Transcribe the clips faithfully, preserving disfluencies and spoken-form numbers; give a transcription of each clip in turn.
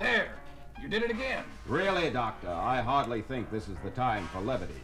There! You did it again. Really, Doctor, I hardly think this is the time for levity.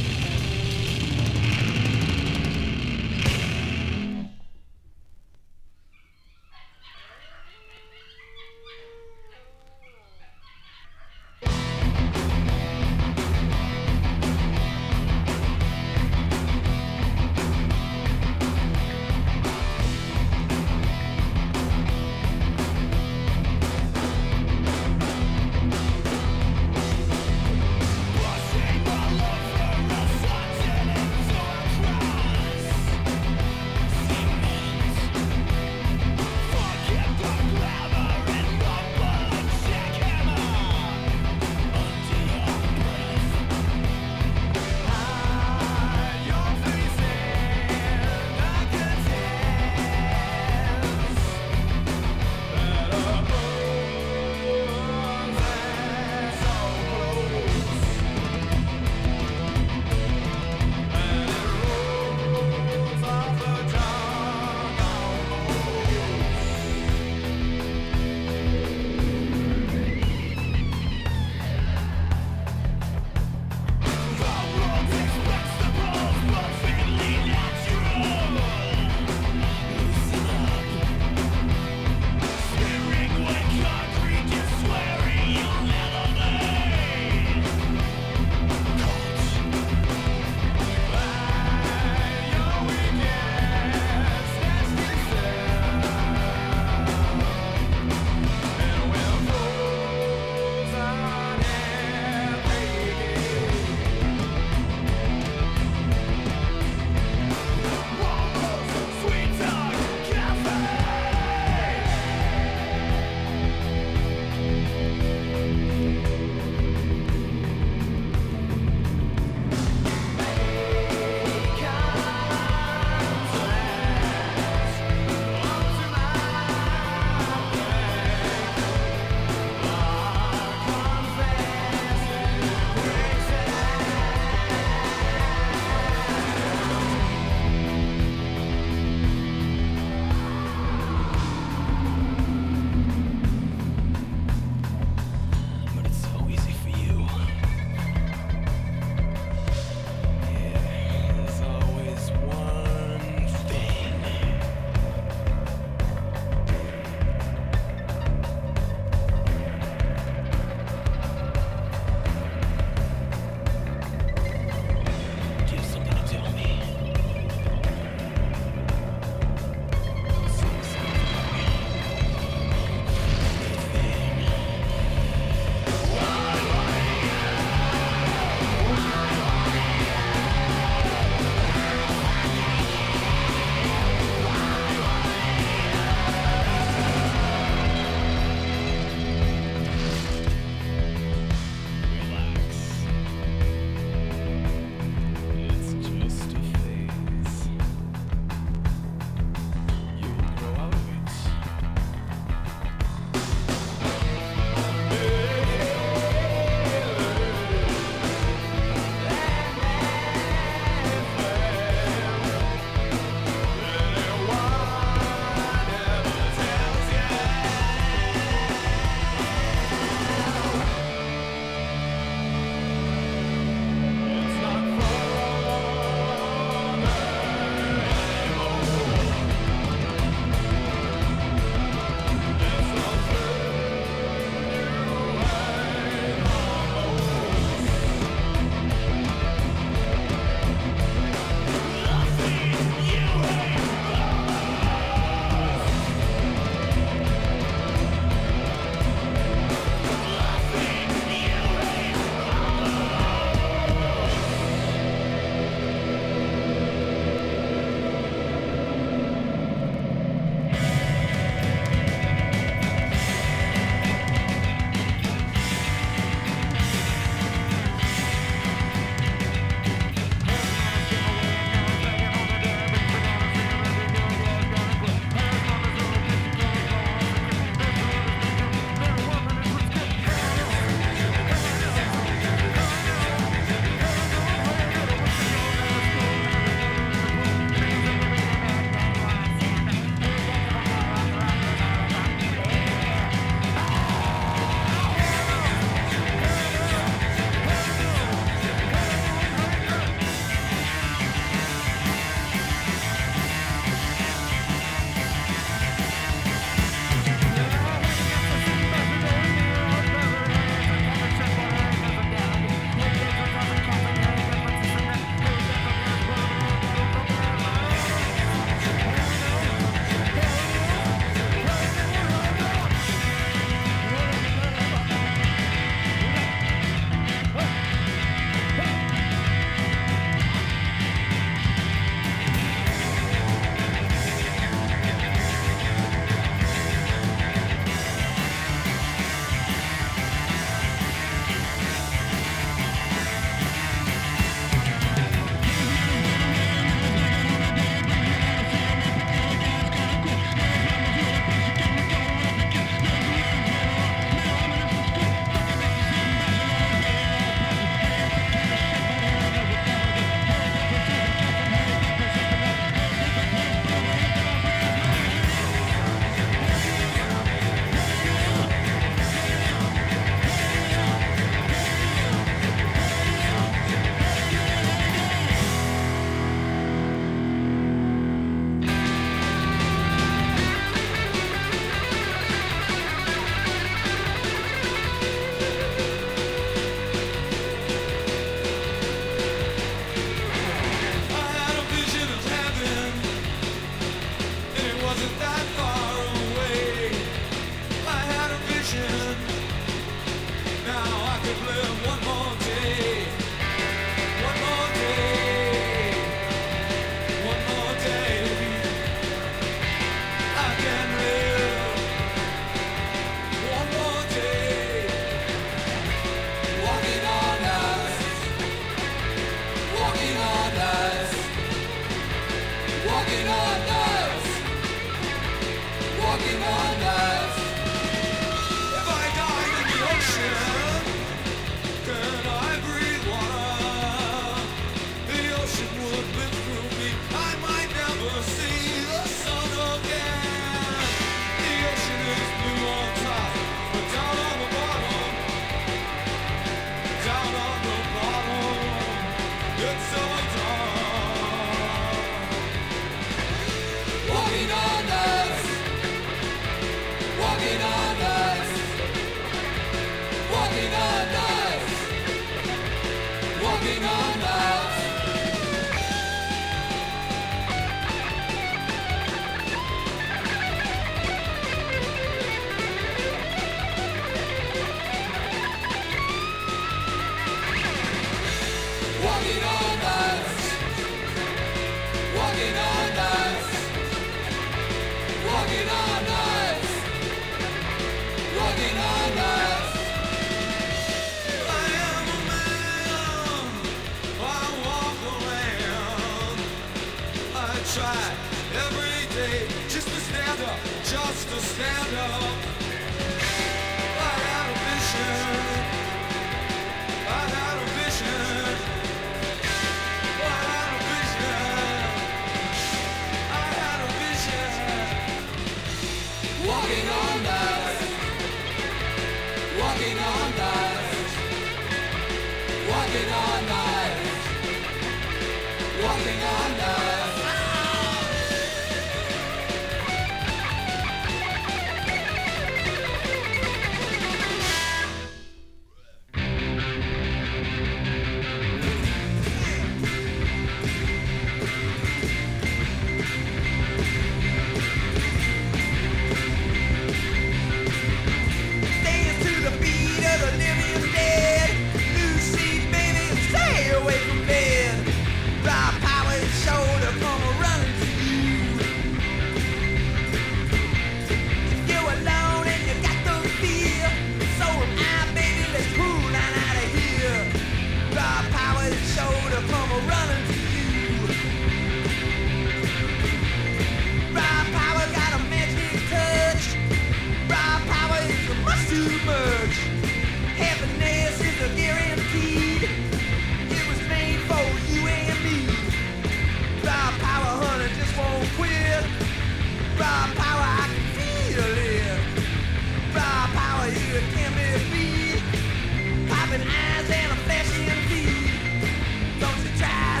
Eyes and a flashing feet. Don't you try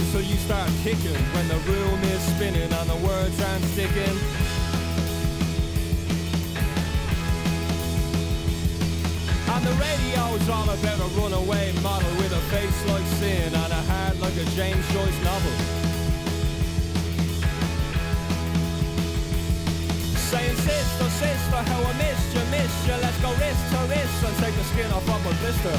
road, so you start kicking when the room is spinning on the words I'm sticking. On the radio's all about a runaway model with a face like sin and a heart like a James Joyce novel. Saying sister, sister, how I missed you, missed you. Let's go wrist to wrist and take the skin off of a blister.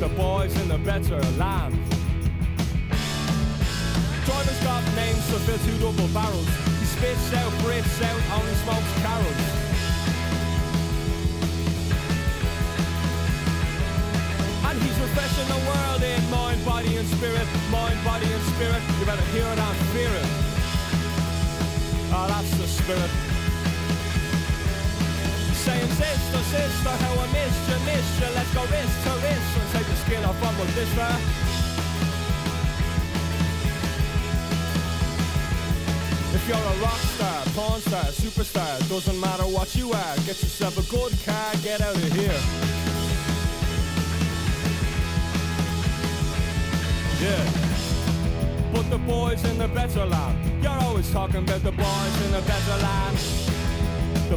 The boys in the better land. Drivers got names to fill two double barrels. He spits out, breathes out, only smokes carols. He's refreshing the world in mind, body and spirit, mind, body and spirit. You better hear it and fear it. Oh, that's the spirit. Saying sister, sister, how I missed you, missed you. Let's go wrist to wrist and take the skin off of a blister. If you're a rock star, porn star, superstar, doesn't matter what you are, get yourself a good car, get out of here. Yeah. But the boys in the better land. You're always talking about the boys in the better land. The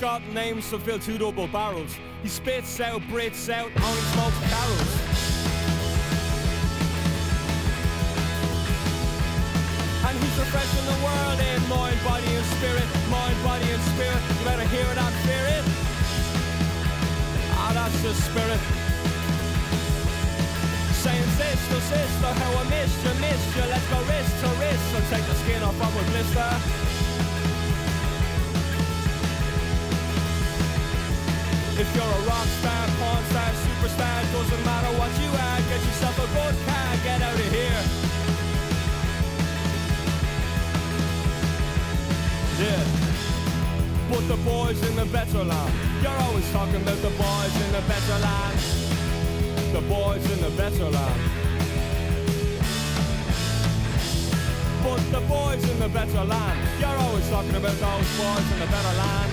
Got names to fill two double barrels. He spits out, breathes out, only smokes carols. And he's refreshing the world in mind, body and spirit, mind, body and spirit. You better hear it and fear it. Ah, oh, that's the spirit. Saying sister, sister, how I missed you, missed you. Let's go wrist to wrist and take the skin off of a blister. If you're a rock star, porn star, superstar, doesn't matter what you are, get yourself a good car, get out of here. Yeah. But the boys in the better land. You're always talking about the boys in the better land. The boys in the better land. But the boys in the better land. You're always talking about those boys in the better land.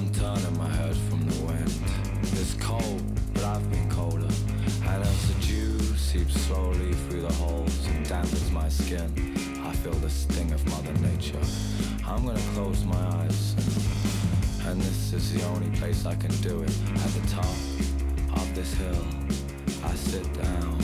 I'm turning my head from the wind. It's cold, but I've been colder, and as the dew seeps slowly through the holes and dampens my skin, I feel the sting of Mother Nature. I'm gonna close my eyes, and this is the only place I can do it. At the top of this hill, I sit down.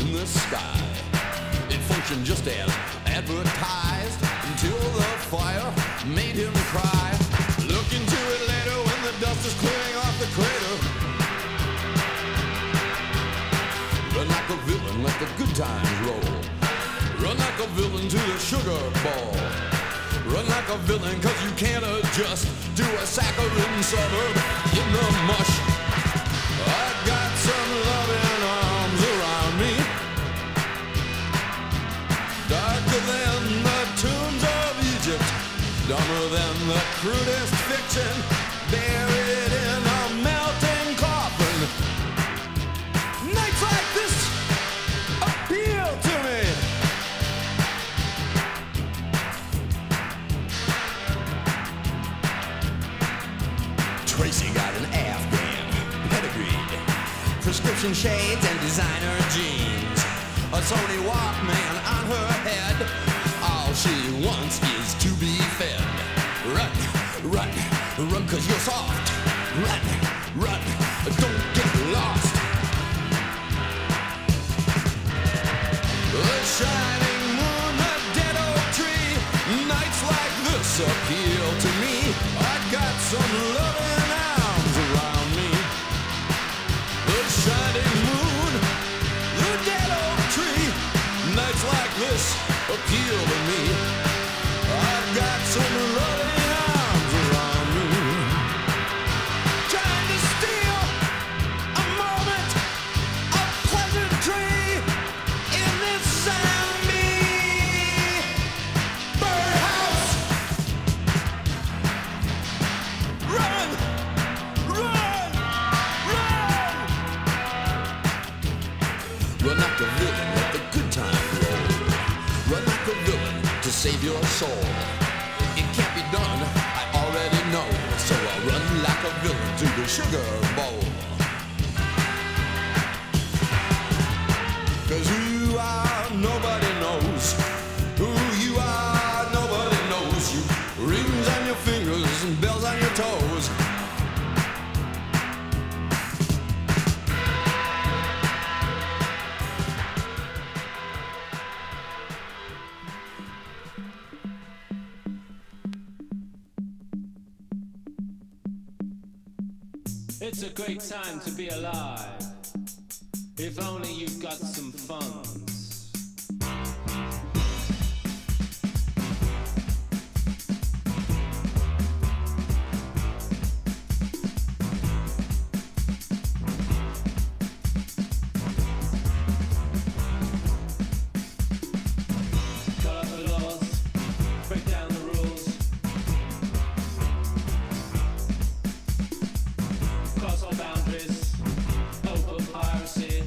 in the sky. It functioned just as advertised until the fire made him cry. Look into it later when the dust is clearing off the crater. Run like a villain, let the good times roll. Run like a villain to the sugar bowl. Run like a villain cause you can't adjust to a saccharine suburb in the mush. I got some loving arms around me, darker than the tombs of Egypt, dumber than the crudest fiction, buried in a melting coffin. Nights like this appeal to me. Tracy got an Afghan pedigree, prescription shades and designer jeans, a Sony Walkman on her head. All she wants is to be fed. Run, run, run cause you're soft. Run, run, don't get lost. The shining moon, the dead old tree. Nights like this appeal to me. I got some loving around me, the shining moon, the dead old tree. Nights like this appeal to me. I've got some loving arms around me, trying to steal a moment of pleasantry in this zombie birdhouse. Run! Run like a villain, let the good time roll. Run like a villain to save your soul. It can't be done, I already know. So I run like a villain to the sugar bowl. Cause who you are, nobody knows. Who you are, nobody knows you. Rings on your fingers and bells on your toes. It's a great time to be alive, if only you've got some funds. Cut up the laws, break down the rules. Cross all boundaries, hope of piracy.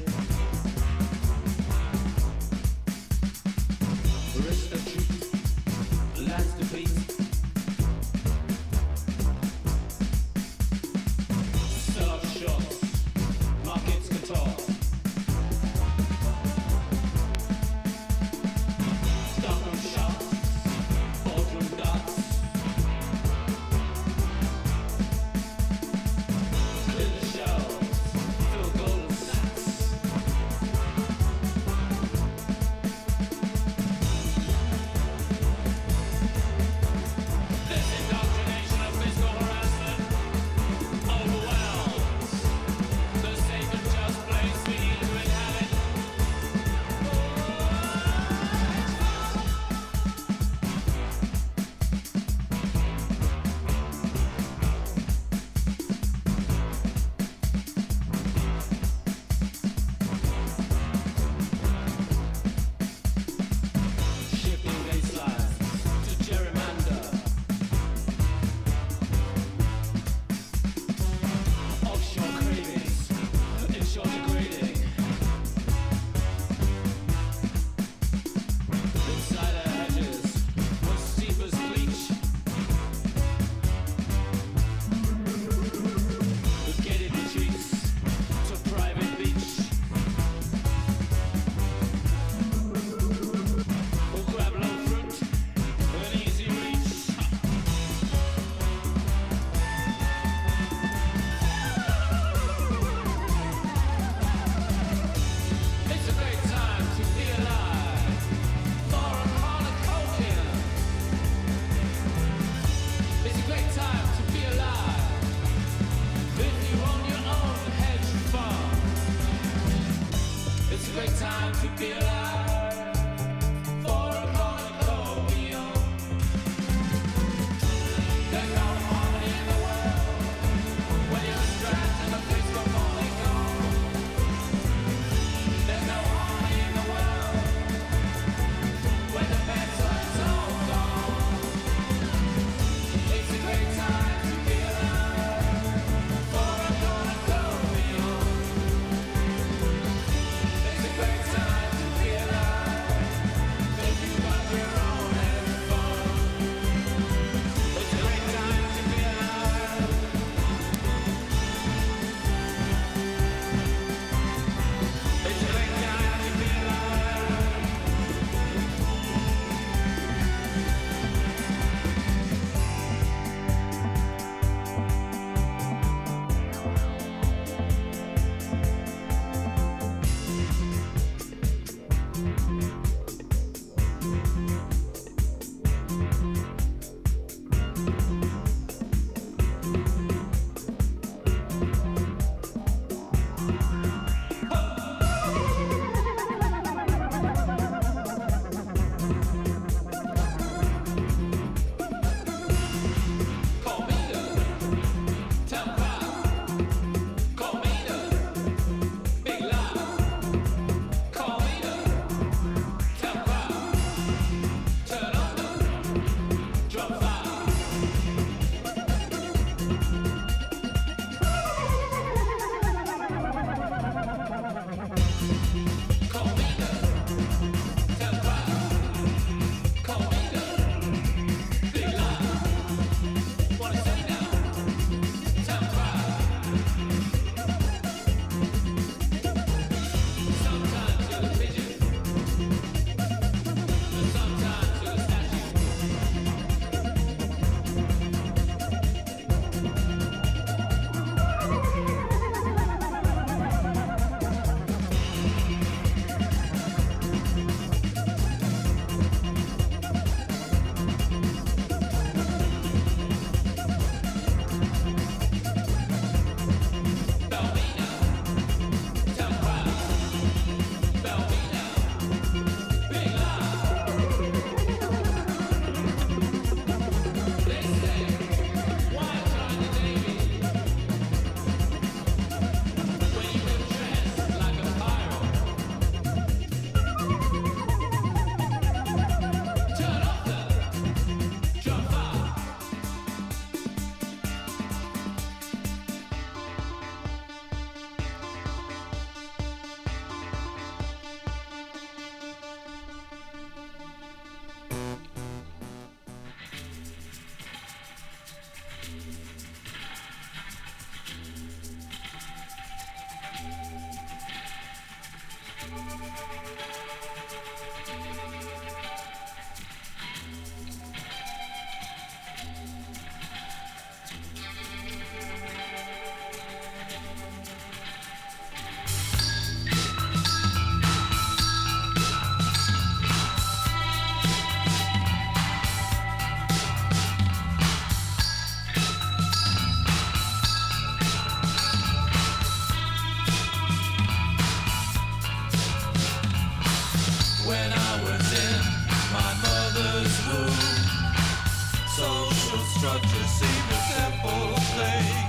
structure seemed a simple thing.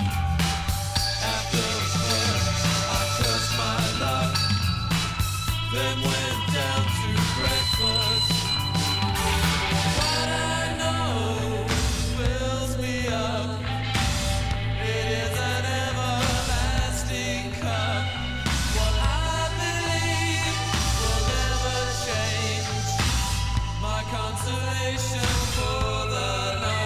After first I cursed my luck, then went down to breakfast. What I know fills me up. It is an everlasting cup. What I believe will never change. My consolation for the night.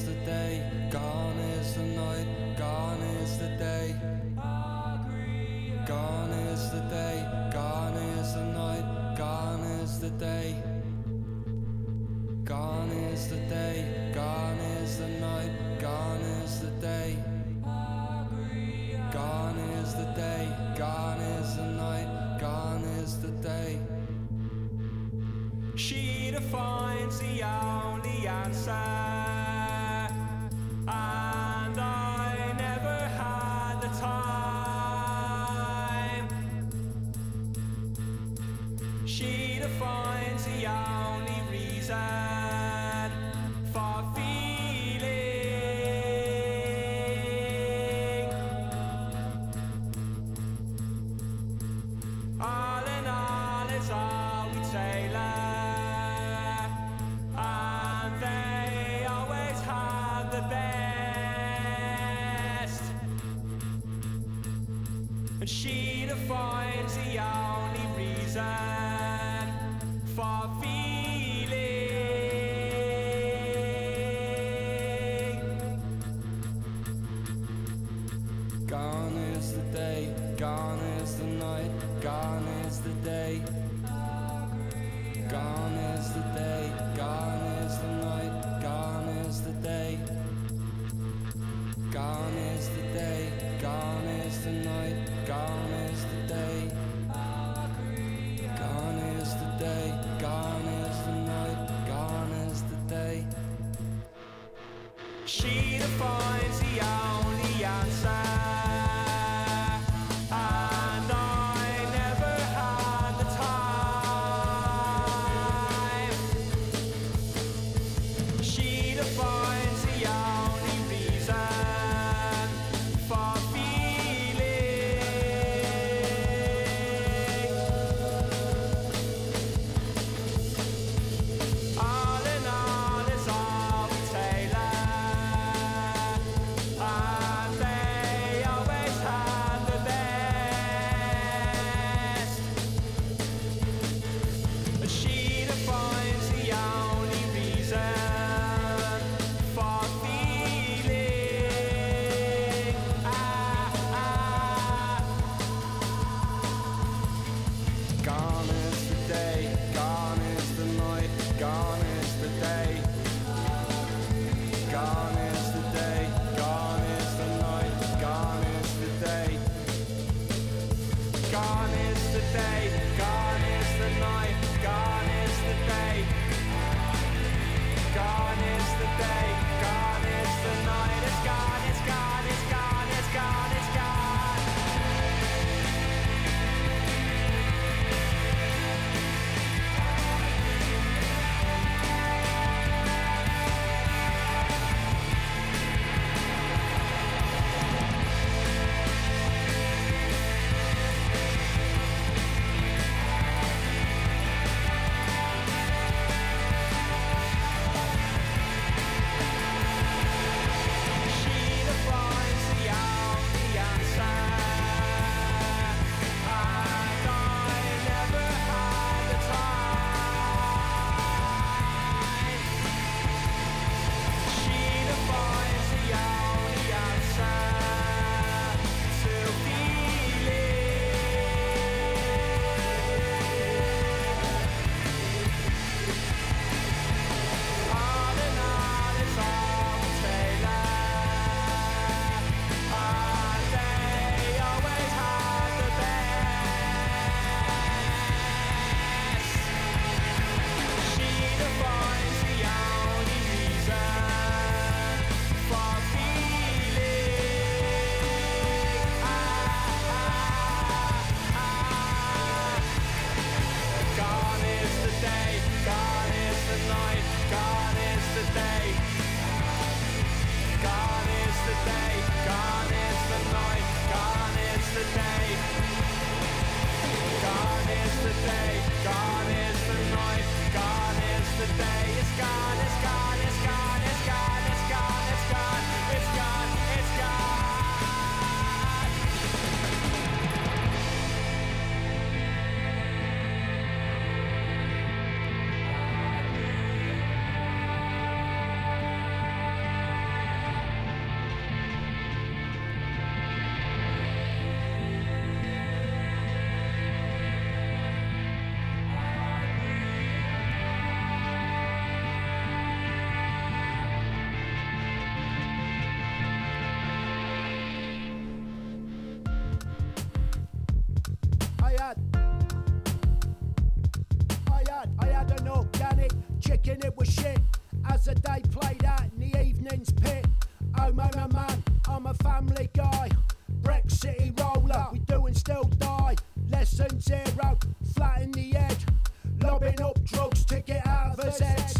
is the day, gone is the night, gone is the day. Gone is the day, gone is the night, gone is the day. Gone is the day, gone is the night, gone is the day. Gone is the day, gone is the night, gone is the day. She defines the only answer, and I never had the time. She defines the only reason for feeling. All in all, it's all we tailor. She defines the only reason for feeling. Gone is the day, gone is the night, gone is the day. Gone is the day, gone is the night, gone is the day. Gone is the day, gone is the night. Gone is the day. Gone is the day. Gone is the night. Gone is the day. She defines the only answer. She thinking it was shit as the day played out in the evening's pit. Oh man, oh man, I'm a family guy. Breck City roller, we do and still die. Lesson zero, flat in the head. Lobbing up drugs to get out of his head.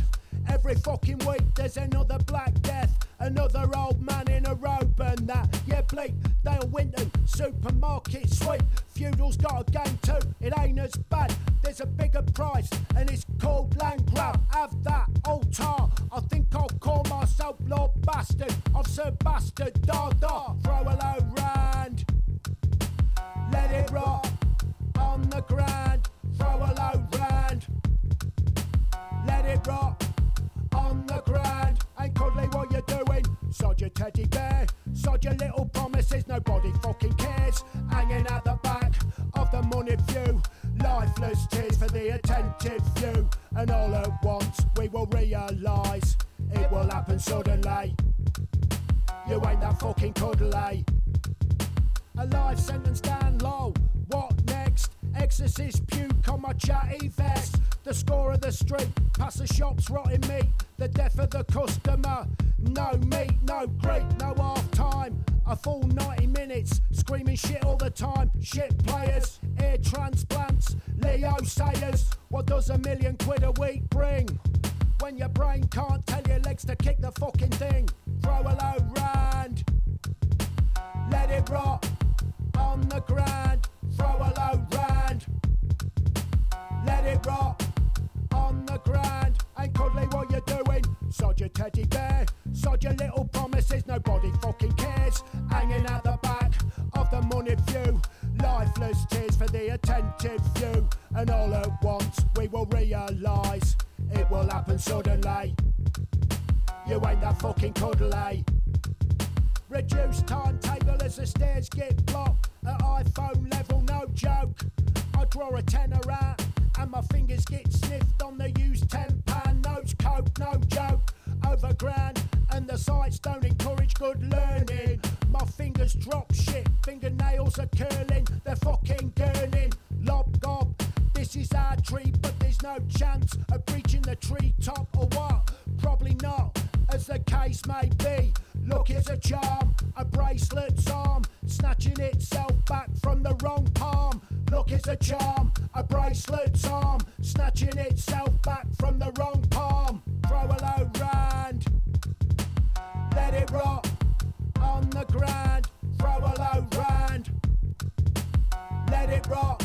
Every fucking week there's another black death. Another old man in a robe and that. Yeah, bleak, Dale Winton, supermarket sweep. Feudal's got a game too, it ain't as bad. There's a bigger price and it's called land grab. Have that, old tar. I think I'll call myself Lord Bastard. I've served bastard, da da. Throw a low round, let it rot on the ground. Throw a low round, let it rot on the ground. Ain't cuddly what you're doing. Sod your teddy bear, sod your little promises. Nobody fucking cares. Hanging at the back of the money view. Lifeless tears for the attentive few. And all at once we will realise it will happen suddenly. You ain't that fucking cuddly. A life sentence down low. What next? Exorcist puke on my chatty vest. The score of the street, past the shops rotting meat. The death of the customer, no meat, no greed, no half time. A full ninety minutes, screaming shit all the time. Shit players, ear transplants, Leo Sayers. What does a million quid a week bring when your brain can't tell your legs to kick the fucking thing? Throw a low round, let it rot on the ground. Throw a low round, let it rot on the ground. Ain't cuddly what you're doing. Sod your teddy bear, sod your little promises. Nobody fucking cares. Hanging at the back of the money view. Lifeless tears for the attentive few. And all at once we will realise it will happen suddenly. You ain't that fucking cuddly. Reduced timetable as the stairs get blocked. At iPhone level, no joke. I draw a tenner out and my fingers get sniffed on the used ten pound notes. Coke, no joke. Overground and the sites don't encourage good learning. My fingers drop shit, fingernails are curling. They're fucking gurning. Lob gob, this is our tree, but there's no chance of breaching the treetop or what? Probably not, as the case may be. Look, it's a charm, a bracelet's arm, snatching itself back from the wrong palm. Look, it's a charm, a bracelet's arm, snatching itself back from the wrong palm. Throw a low round, let it rot on the ground. Throw a low round, let it rot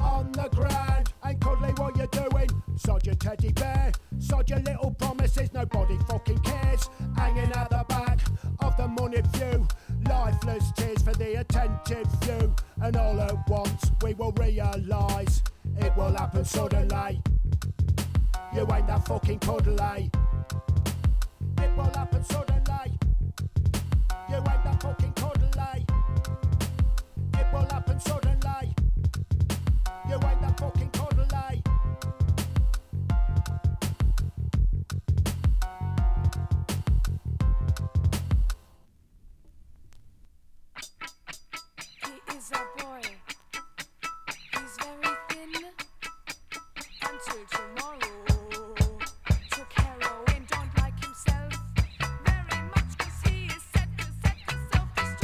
on the ground. Ain't cuddly what you're doing. Sod your teddy bear, sod your little promises. Nobody fucking cares. Hanging at the back of the money view. Lifeless tears for the attentive few. And all at once we will realise it will happen suddenly. You ain't that fucking cuddly. It will happen suddenly. You ain't that fucking cuddly. It will happen suddenly. You ain't that fucking cuddly. He is a boy. He's very thin. Until tomorrow. Don't like himself very much, cause he is set to set to self-destruct.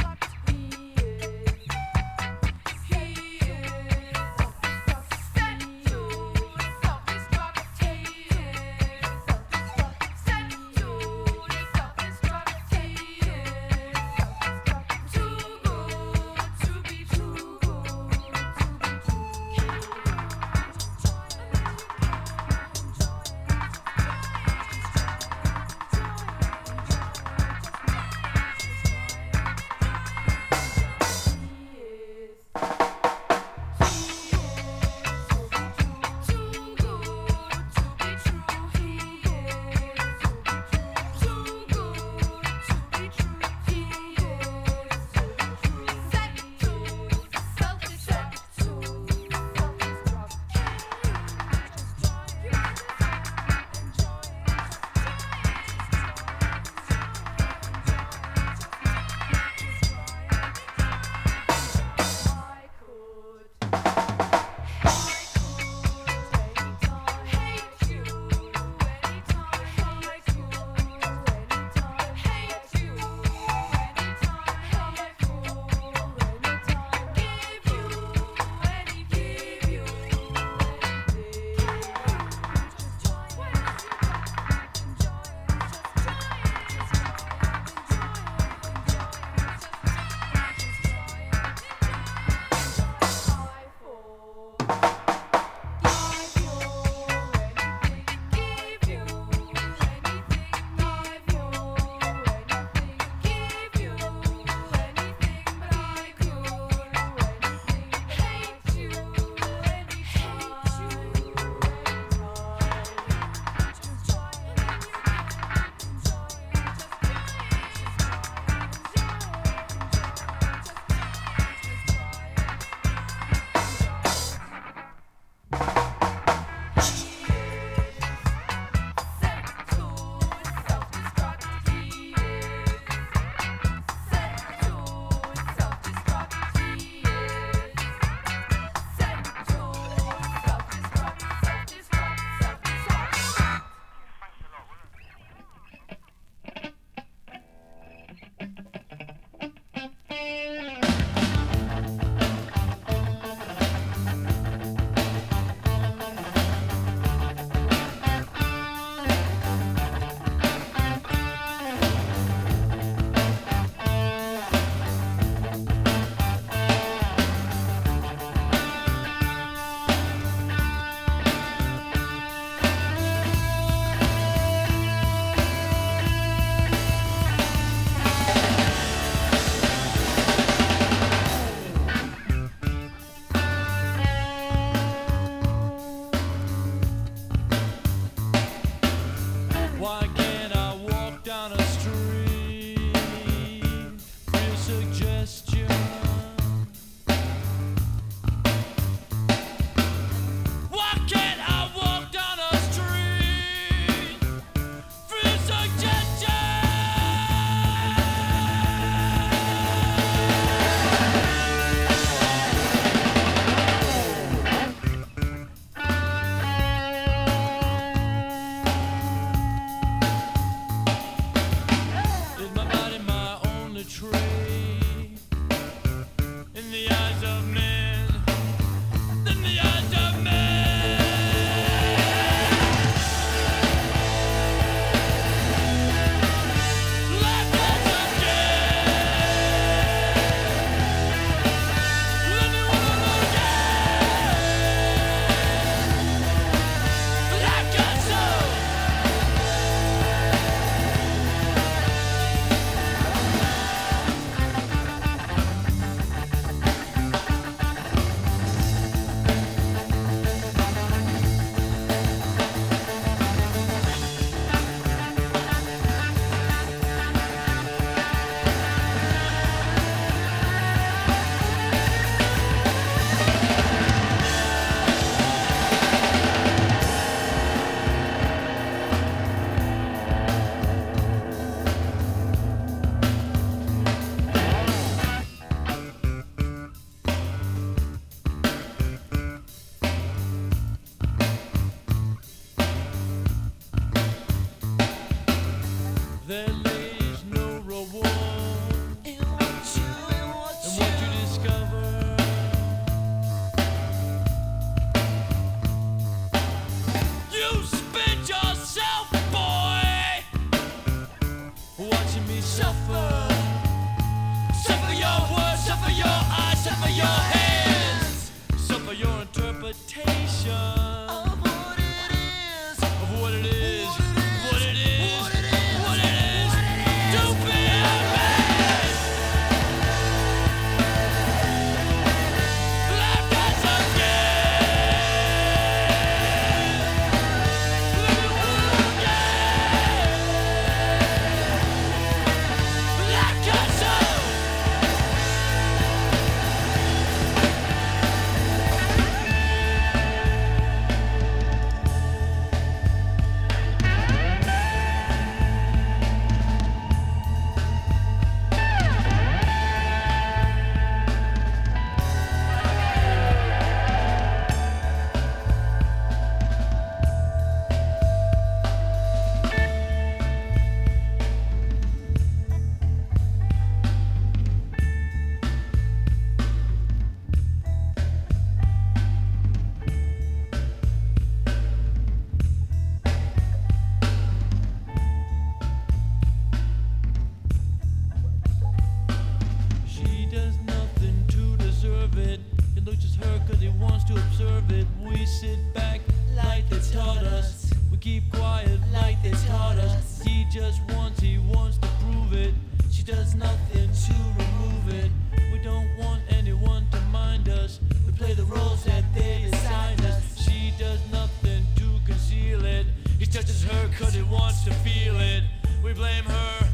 nobody wants to observe it. We sit back like they taught us. We keep quiet like they taught us. He just wants, he wants to prove it. She does nothing to remove it. We don't want anyone to mind us. We play the roles that they assign us. She does nothing to conceal it. He touches her cause he wants to feel it. We blame her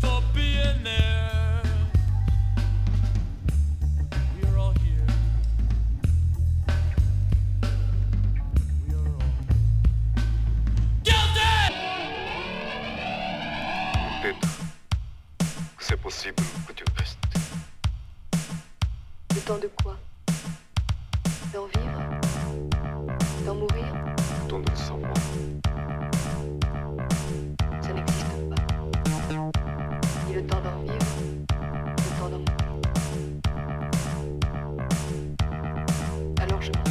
for being there. Le temps de quoi? D'en vivre? D'en mourir? Le temps de le savoir. Ça n'existe pas. Ni le temps d'en vivre, le temps d'en mourir. Alors je m'en vais.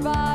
Why?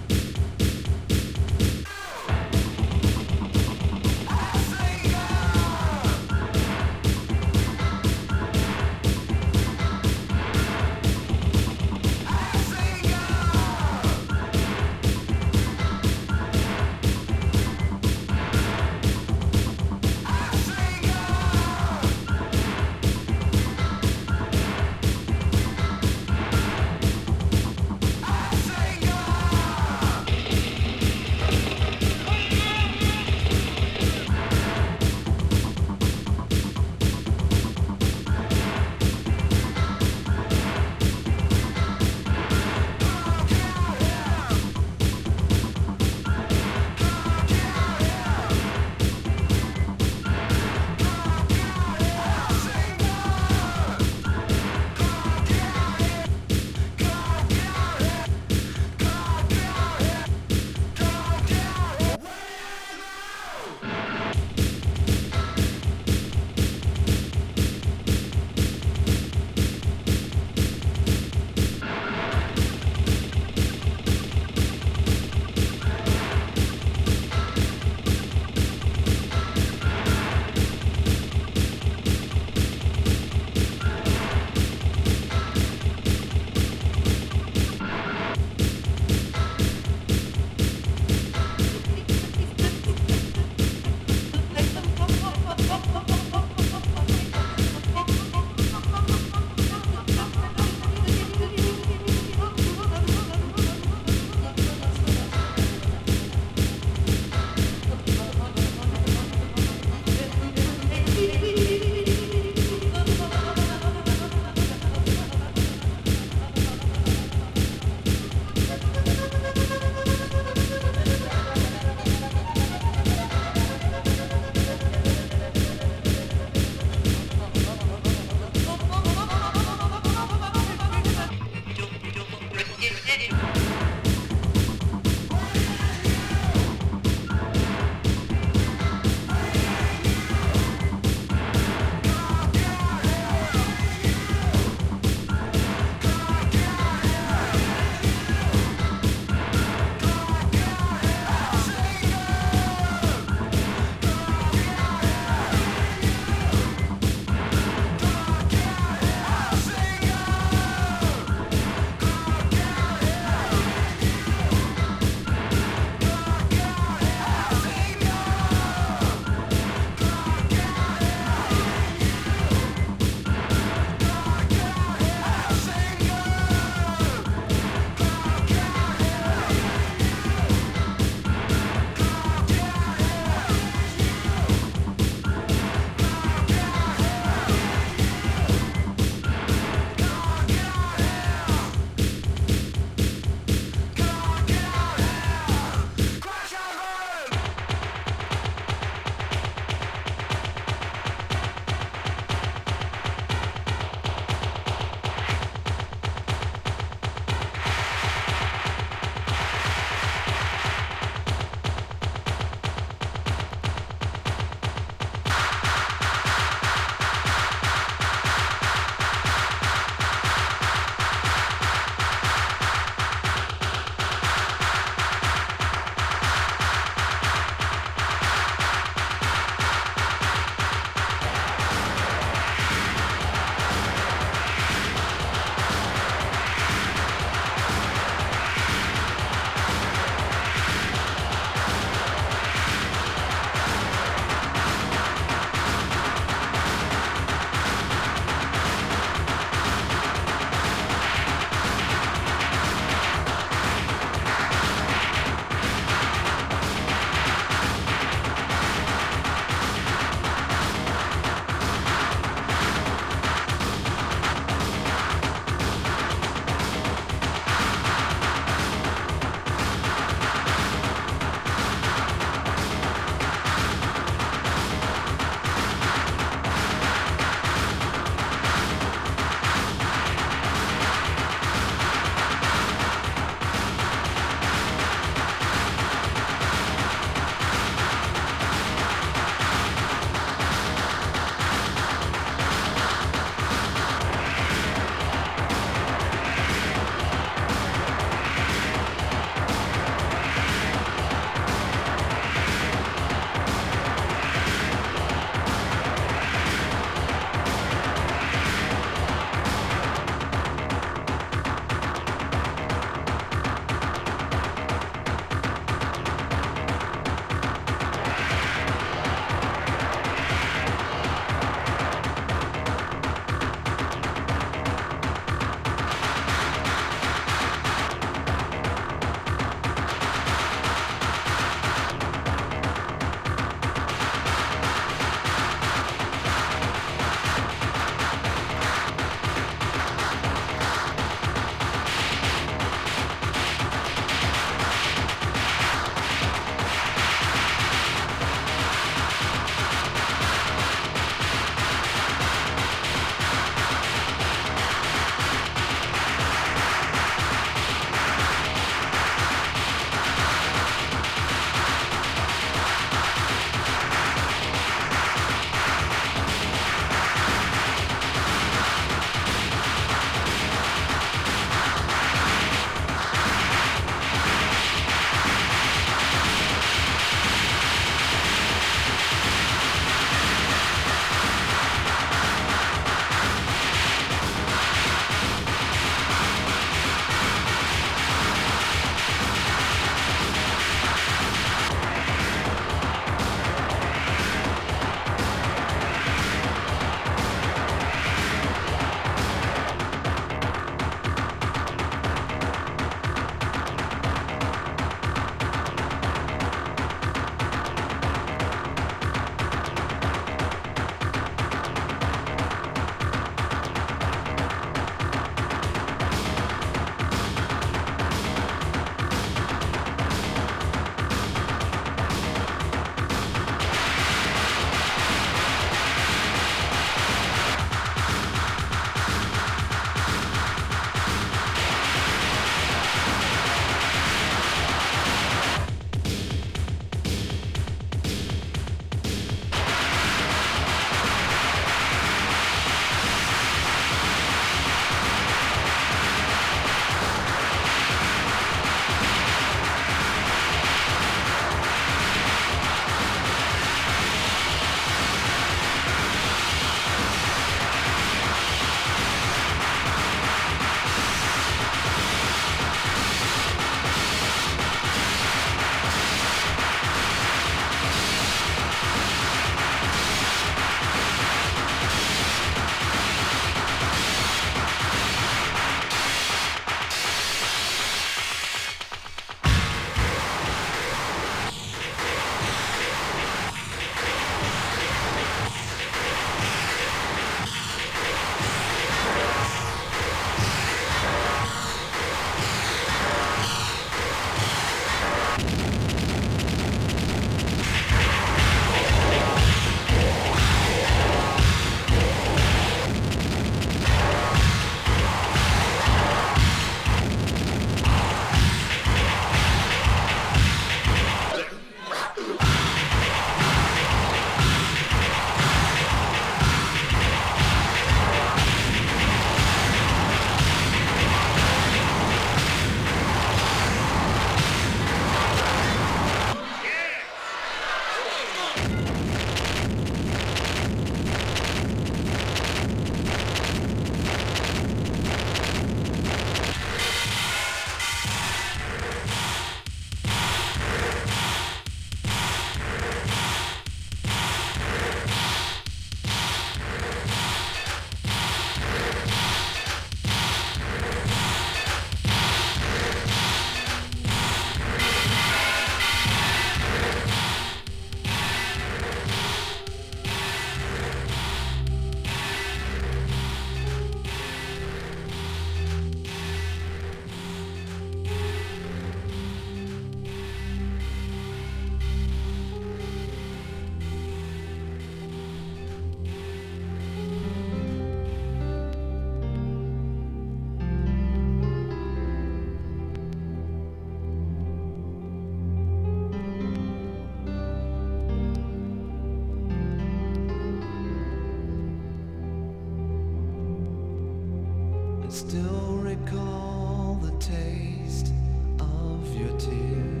still recall the taste of your tears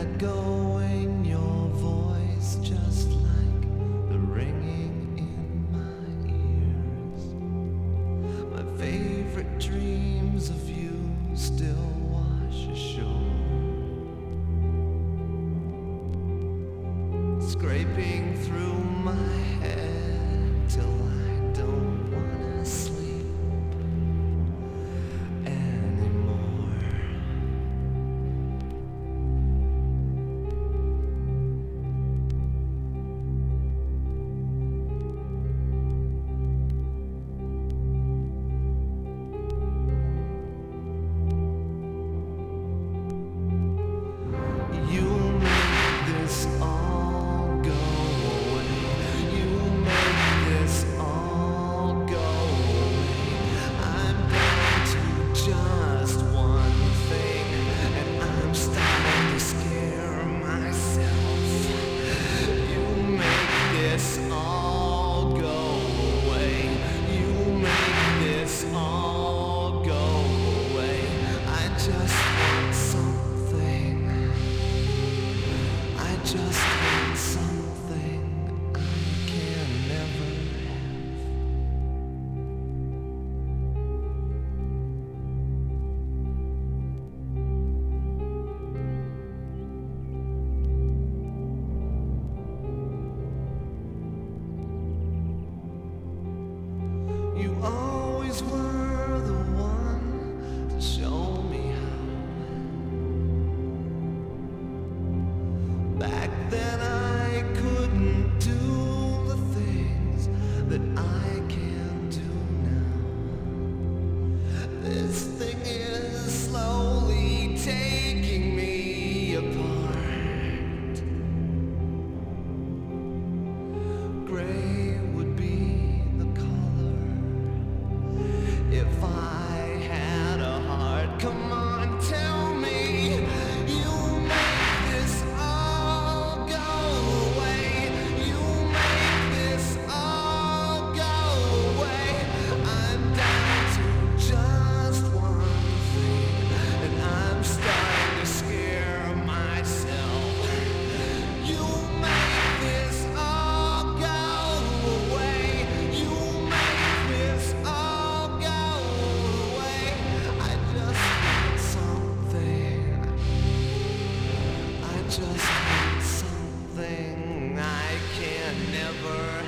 echoing your voice just like the ringing in my ears. My favorite dreams of you still wash ashore, scraping through my head till I don't wanna sleep anymore. You make this all go away. You make this all go away. I'm down to just one thing, and I'm starting to scare myself. You make this all go away. You make this all go away. I just want something. I just want something I can never have. You always were the one to show me how. Back then I couldn't do the things that I can do now. This thing is slowly taking me apart. Gray would be the color if I had a heart. Come on, tell me. You make this all go away. You make this all go away. I'm down to just one thing, and I'm starting to scare myself. You make this all go away. You make this all go away. I just want something. I just want something I can never have.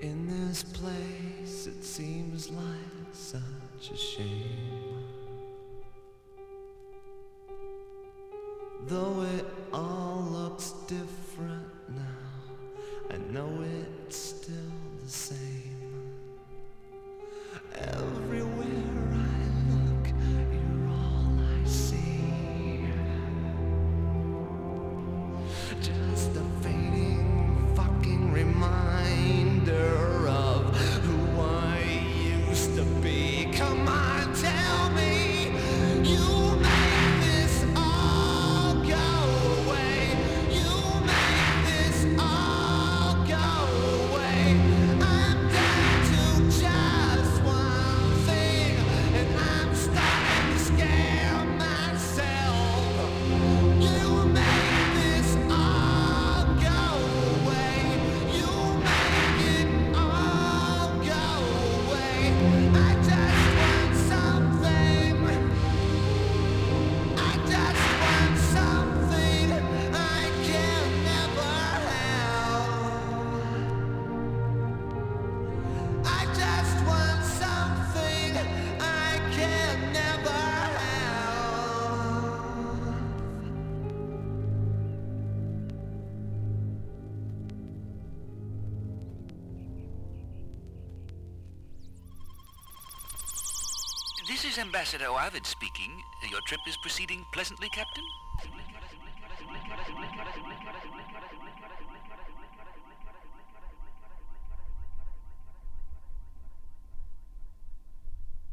In this place, it seems like such a shame. Though it all looks different now, I know it's still the same. Everywhere I look, you're all I see. Just a fading fucking reminder of who I used to be. Come on, tell me. You make this all go away. You make this all go away. I'm down This is Ambassador O'Havid speaking. Your trip is proceeding pleasantly, Captain?